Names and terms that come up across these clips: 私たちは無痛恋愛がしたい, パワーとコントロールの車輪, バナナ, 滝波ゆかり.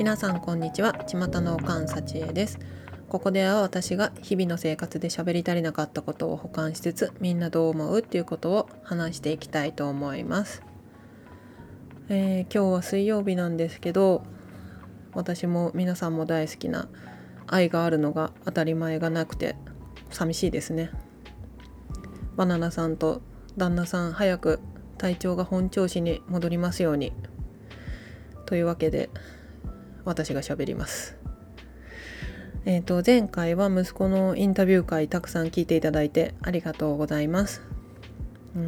皆さんこんにちは、巷のおかんさちえです。ここでは私が日々の生活で喋り足りなかったことを補完しつつ、みんなどう思うっていうことを話していきたいと思います。今日は水曜日なんですけど、私も皆さんも大好きな愛があるのが当たり前がなくて寂しいですね。バナナさんと旦那さん、早く体調が本調子に戻りますように。というわけで私が喋ります。前回は息子のインタビュー会たくさん聞いていただいてありがとうございます。う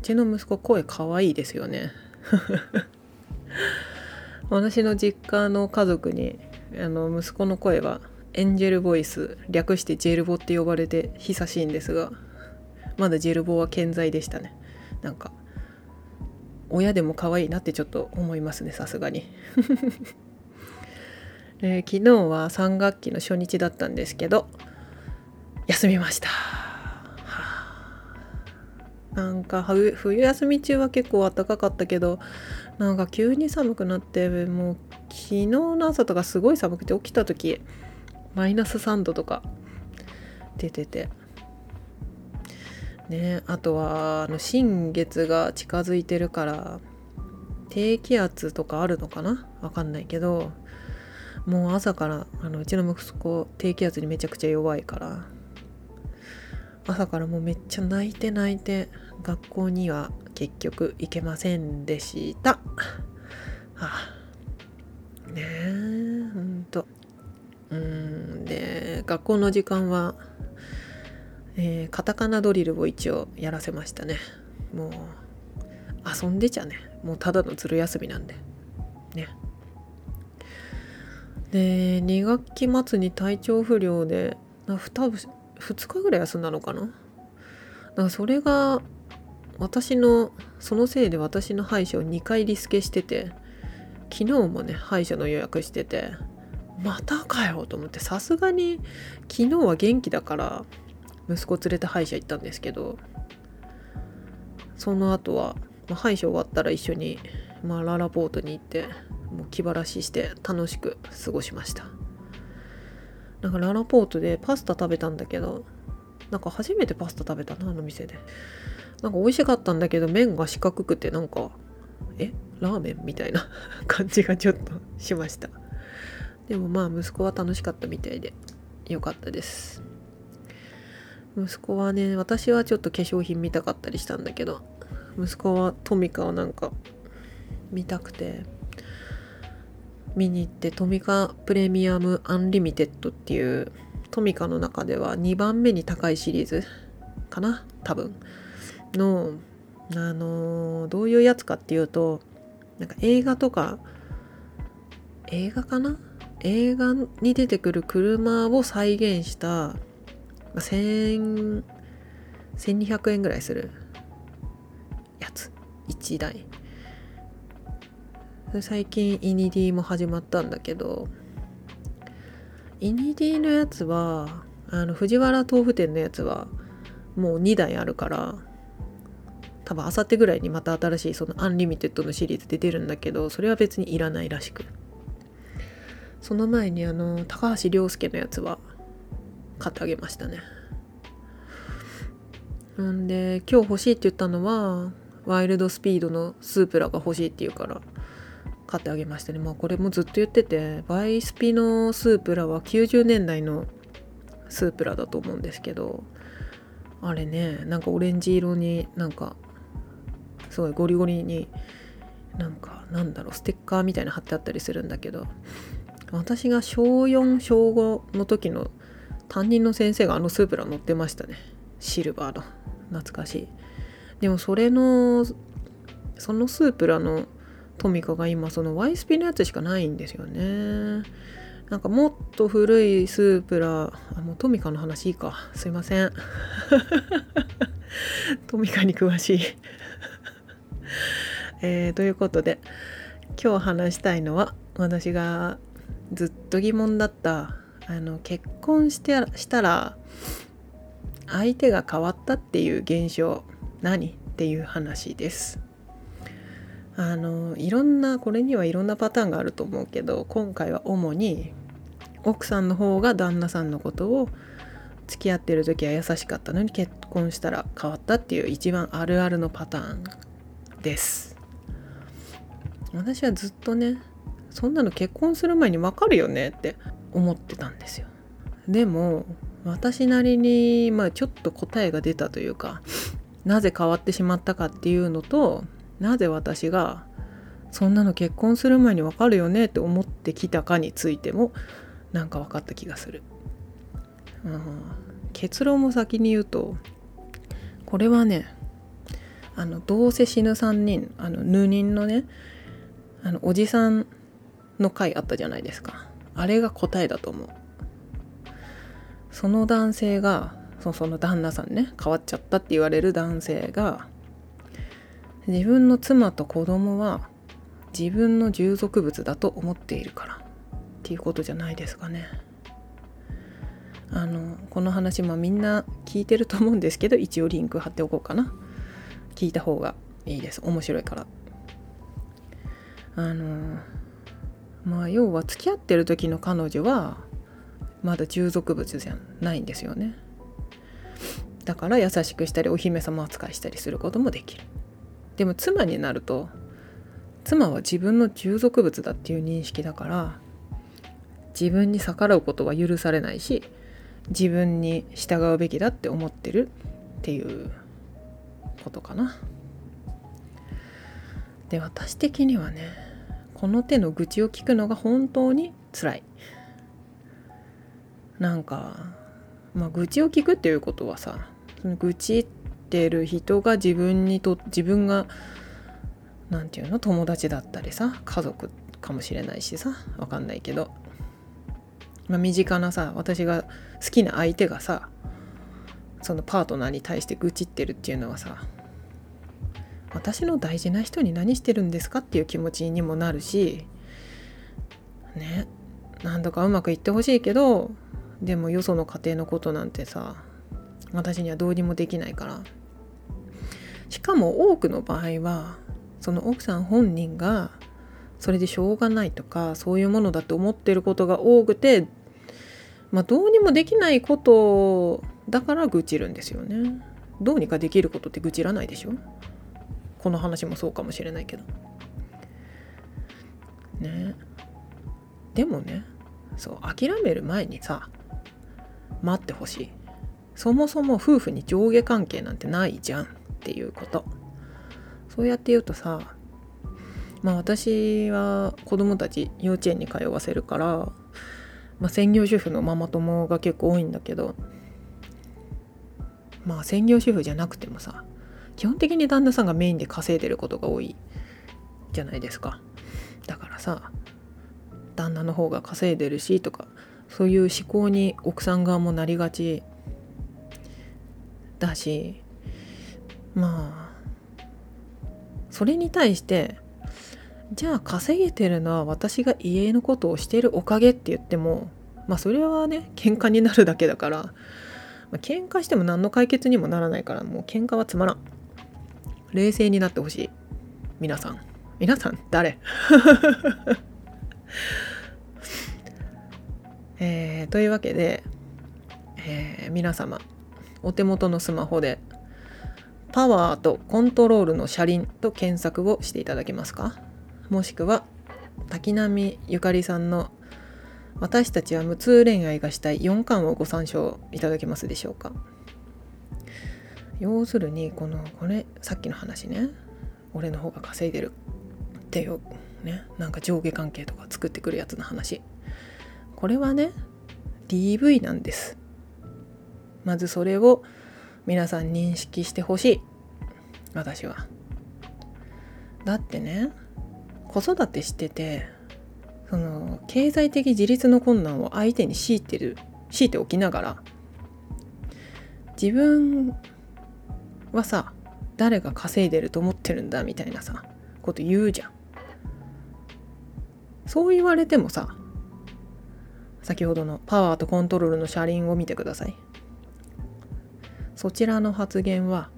ちの息子声可愛いですよね私の実家の家族に息子の声はエンジェルボイス、略してジェルボって呼ばれて久しいんですが、まだジェルボは健在でしたね。なんか親でも可愛いなってちょっと思いますね、さすがに、昨日は3学期の初日だったんですけど休みました。なんか冬休み中は結構暖かかったけど、なんか急に寒くなって、もう昨日の朝とかすごい寒くて、起きた時マイナス3度とか出ててね。あとは新月が近づいてるから低気圧とかあるのかな、わかんないけど、もう朝からうちの息子低気圧にめちゃくちゃ弱いから、朝からもうめっちゃ泣いて学校には結局行けませんでした。ねえ、で学校の時間はカタカナドリルを一応やらせましたね。もう遊んでちゃね、もうただのずる休みなんでね。で2学期末に体調不良で2日ぐらい休んだのかな。だからそれがそのせいで私の歯医者を2回リスケしてて、昨日もね歯医者の予約してて、またかよと思って、さすがに昨日は元気だから息子連れて歯医者行ったんですけど、その後は、歯医者終わったら一緒に、ララポートに行って、もう気晴らしして楽しく過ごしました。なんかララポートでパスタ食べたんだけど、なんか初めてパスタ食べたな、あの店で。なんか美味しかったんだけど、麺が四角くて、なんかラーメンみたいな感じがちょっとしました。でも息子は楽しかったみたいで良かったです。息子はね、私はちょっと化粧品見たかったりしたんだけど、息子はトミカをなんか見たくて見に行って、トミカプレミアムアンリミテッドっていうトミカの中では2番目に高いシリーズかな、多分のどういうやつかっていうと、なんか映画に出てくる車を再現した1200円ぐらいするやつ1台。最近イニディも始まったんだけど、イニディのやつは藤原豆腐店のやつはもう2台あるから、多分明後日ぐらいにまた新しいそのアンリミテッドのシリーズで出るんだけど、それは別にいらないらしく、その前に高橋涼介のやつは買ってあげましたね。なんで今日欲しいって言ったのはワイルドスピードのスープラが欲しいって言うから買ってあげましたね。これもずっと言ってて、バイスピのスープラは90年代のスープラだと思うんですけど、あれね、なんかオレンジ色になんかすごいゴリゴリにステッカーみたいな貼ってあったりするんだけど、私が小4小5の時の担任の先生がスープラ乗ってましたね、シルバーの。懐かしい。でもそのスープラのトミカが今その Y スピのやつしかないんですよね。なんかもっと古いスープラ、もうトミカの話いいか、すいませんトミカに詳しいということで、今日話したいのは、私がずっと疑問だった結婚したら相手が変わったっていう現象何っていう話です。いろんなこれにはいろんなパターンがあると思うけど、今回は主に奥さんの方が旦那さんのことを付き合ってる時は優しかったのに結婚したら変わったっていう一番あるあるのパターンです。私はずっとね、そんなの結婚する前に分かるよねって思ってたんですよ。でも私なりに、ちょっと答えが出たというか、なぜ変わってしまったかっていうのと、なぜ私がそんなの結婚する前に分かるよねって思ってきたかについてもなんか分かった気がする。結論も先に言うと、これはね、どうせ死ぬ3人、ヌ人のね、おじさんの回あったじゃないですか。あれが答えだと思う。その男性が、その旦那さんね、変わっちゃったって言われる男性が、自分の妻と子供は自分の従属物だと思っているからっていうことじゃないですかね。この話もみんな聞いてると思うんですけど、一応リンク貼っておこうかな。聞いた方がいいです。面白いから。要は付き合ってる時の彼女はまだ従属物じゃないんですよね。だから優しくしたりお姫様扱いしたりすることもできる。でも妻になると、妻は自分の従属物だっていう認識だから、自分に逆らうことは許されないし、自分に従うべきだって思ってるっていうことかな。で、私的にはね、この手の愚痴を聞くのが本当に辛い。なんか、愚痴を聞くっていうことはさ、その愚痴ってる人が自分が友達だったりさ、家族かもしれないしさ、わかんないけど、身近なさ、私が好きな相手がさ、そのパートナーに対して愚痴ってるっていうのはさ、私の大事な人に何してるんですかっていう気持ちにもなるしね。何度かうまくいってほしいけど、でもよその家庭のことなんてさ、私にはどうにもできないから。しかも多くの場合は、その奥さん本人がそれでしょうがないとか、そういうものだって思ってることが多くて、どうにもできないことだから愚痴るんですよね。どうにかできることって愚痴らないでしょ。この話もそうかもしれないけどね。でもね、諦める前にさ、待ってほしい。そもそも夫婦に上下関係なんてないじゃんっていうこと。そうやって言うとさ、私は子供たち幼稚園に通わせるから、専業主婦のママ友が結構多いんだけど、専業主婦じゃなくてもさ、基本的に旦那さんがメインで稼いでることが多いじゃないですか。だからさ、旦那の方が稼いでるしとか、そういう思考に奥さん側もなりがちだし、それに対して、じゃあ稼げてるのは私が家のことをしているおかげって言っても、それはね、喧嘩になるだけだから、喧嘩しても何の解決にもならないから、もう喧嘩はつまらん。冷静になってほしい。皆さん誰というわけで、皆様お手元のスマホでパワーとコントロールの車輪と検索をしていただけますか。もしくは滝波ゆかりさんの私たちは無痛恋愛がしたい4巻をご参照いただけますでしょうか。要するにこれさっきの話ね、俺の方が稼いでるっていうね、上下関係とか作ってくるやつの話。これはね、 DV なんです。まずそれを皆さん認識してほしい。私はだってね、子育てしてて、経済的自立の困難を相手に強いておきながら、自分はさ、誰が稼いでると思ってるんだみたいなさ、こと言うじゃん。そう言われてもさ、先ほどのパワーとコントロールの車輪を見てください。そちらの発言は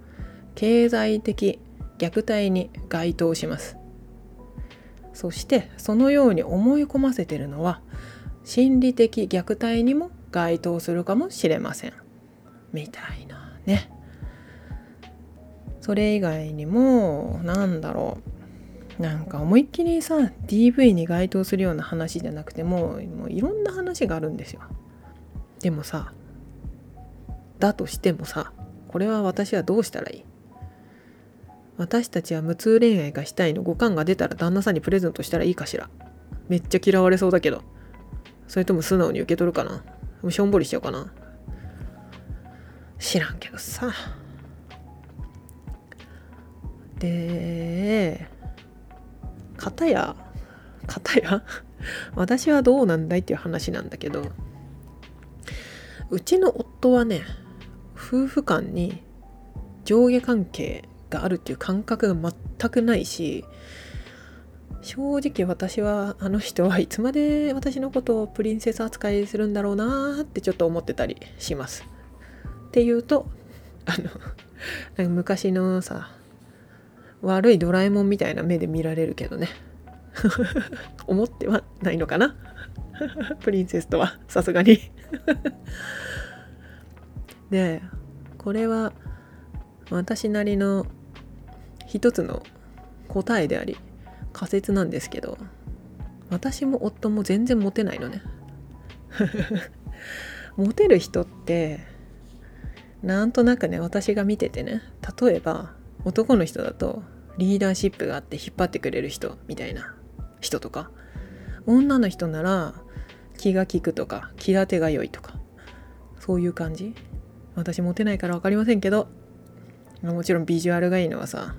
経済的虐待に該当します。そしてそのように思い込ませているのは心理的虐待にも該当するかもしれませんみたいなね。それ以外にも思いっきりさ DV に該当するような話じゃなくてもういろんな話があるんですよ。でもさ、だとしてもさ、これは私はどうしたらいい？私たちは無痛恋愛がしたいの5巻が出たら旦那さんにプレゼントしたらいいかしら？めっちゃ嫌われそうだけど、それとも素直に受け取るかな？もうしょんぼりしちゃうかな？知らんけどさ。で、かたや私はどうなんだいっていう話なんだけど、うちの夫はね、夫婦間に上下関係があるっていう感覚が全くないし、正直私はあの人はいつまで私のことをプリンセス扱いするんだろうなってちょっと思ってたりします。っていうと昔のさ悪いドラえもんみたいな目で見られるけどね思ってはないのかなプリンセスとはさすがにで、これは私なりの一つの答えであり仮説なんですけど、私も夫も全然モテないのねモテる人ってなんとなくね、私が見ててね、例えば男の人だとリーダーシップがあって引っ張ってくれる人みたいな人とか、女の人なら気が利くとか気立てが良いとかそういう感じ。私モテないから分かりませんけど、もちろんビジュアルがいいのはさ、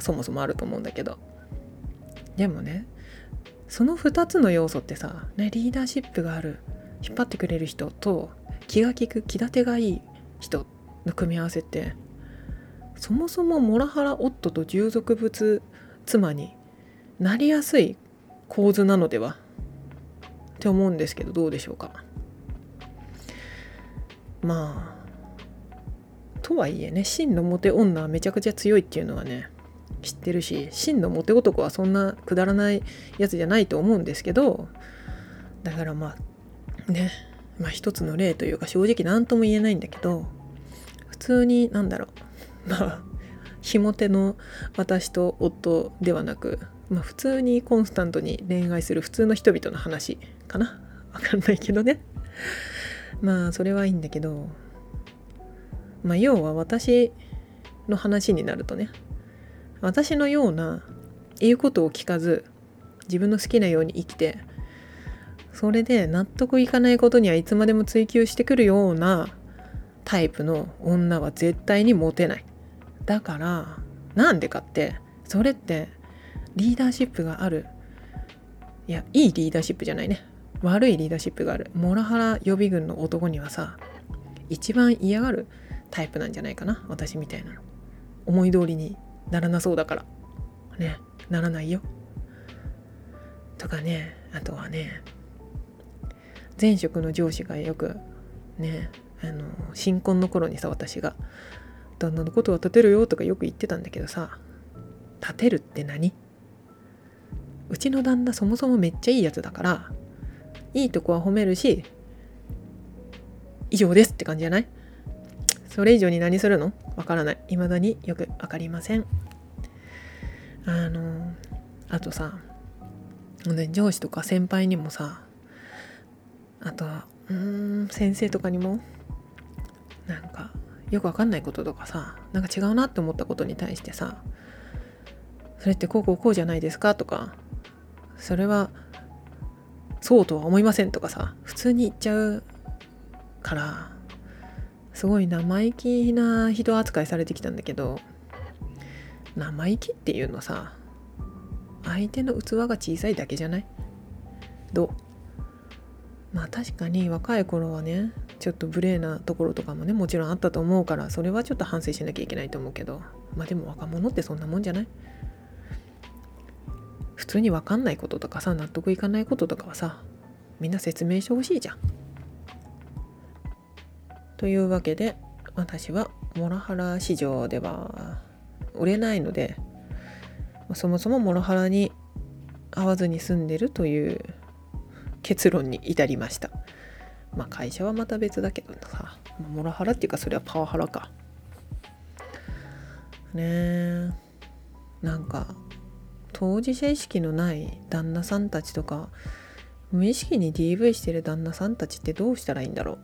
そもそもあると思うんだけど、でもね、その2つの要素ってさ、ね、リーダーシップがある引っ張ってくれる人と気が利く気立てがいい人の組み合わせって、そもそもモラハラ夫と従属物妻になりやすい構図なのではって思うんですけど、どうでしょうか。とはいえね、真のモテ女はめちゃくちゃ強いっていうのはね知ってるし、真のモテ男はそんなくだらないやつじゃないと思うんですけど、だから一つの例というか、正直何とも言えないんだけど、普通に非モテの私と夫ではなく、普通にコンスタントに恋愛する普通の人々の話かな、わかんないけどねそれはいいんだけど、要は私の話になるとね、私のような言うことを聞かず自分の好きなように生きて、それで納得いかないことにはいつまでも追求してくるようなタイプの女は絶対にモテない。だからなんでかって、それってリーダーシップがある、いいリーダーシップじゃないね、悪いリーダーシップがあるモラハラ予備軍の男にはさ、一番嫌がるタイプなんじゃないかな、私みたいなの。思い通りにならなそうだからね、ならないよとかね。あとはね、前職の上司がよくね、新婚の頃にさ、私が旦那のことは立てるよとかよく言ってたんだけどさ、立てるって何？うちの旦那そもそもめっちゃいいやつだから、いいとこは褒めるし以上ですって感じじゃない？それ以上に何するの？わからない、未だによくわかりません。あとさ、上司とか先輩にもさ、あとは先生とかにもよくわかんないこととかさ、違うなって思ったことに対してさ、それってこうこうこうじゃないですかとか、それはそうとは思いませんとかさ、普通に言っちゃうから、すごい生意気な人扱いされてきたんだけど、生意気っていうのさ、相手の器が小さいだけじゃない？確かに若い頃はね、ちょっと無礼なところとかもね、もちろんあったと思うから、それはちょっと反省しなきゃいけないと思うけど、でも若者ってそんなもんじゃない？普通に分かんないこととかさ、納得いかないこととかはさ、みんな説明してほしいじゃん。というわけで、私はモラハラ市場では売れないので、そもそもモラハラに会わずに済んでるという結論に至りました。まあ会社はまた別だけどさ、モラハラっていうかそれはパワハラかねえ。なんか当事者意識のない旦那さんたちとか、無意識に DV してる旦那さんたちってどうしたらいいんだろう。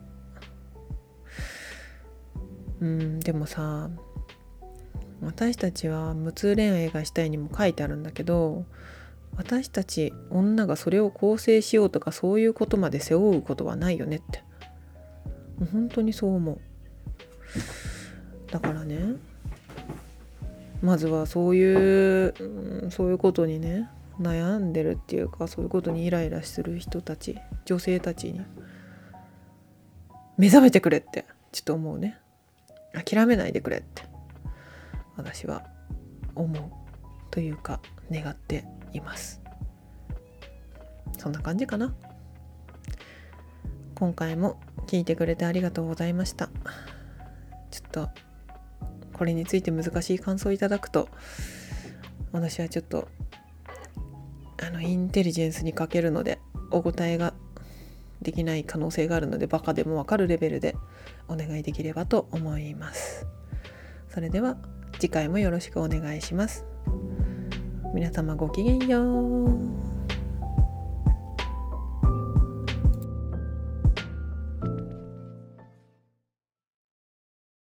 でもさ、私たちは無痛恋愛がしたいにも書いてあるんだけど、私たち女がそれを構成しようとかそういうことまで背負うことはないよねって、もう本当にそう思う。だからね、まずはそういうことにね悩んでるっていうか、そういうことにイライラする人たち、女性たちに目覚めてくれってちょっと思うね。諦めないでくれって私は思うというか願っています。そんな感じかな。今回も聞いてくれてありがとうございました。ちょっとこれについて難しい感想をいただくと、私はちょっとインテリジェンスに欠けるのでお答えができない可能性があるので、バカでもわかるレベルでお願いできればと思います。それでは次回もよろしくお願いします。皆様ごきげんよう。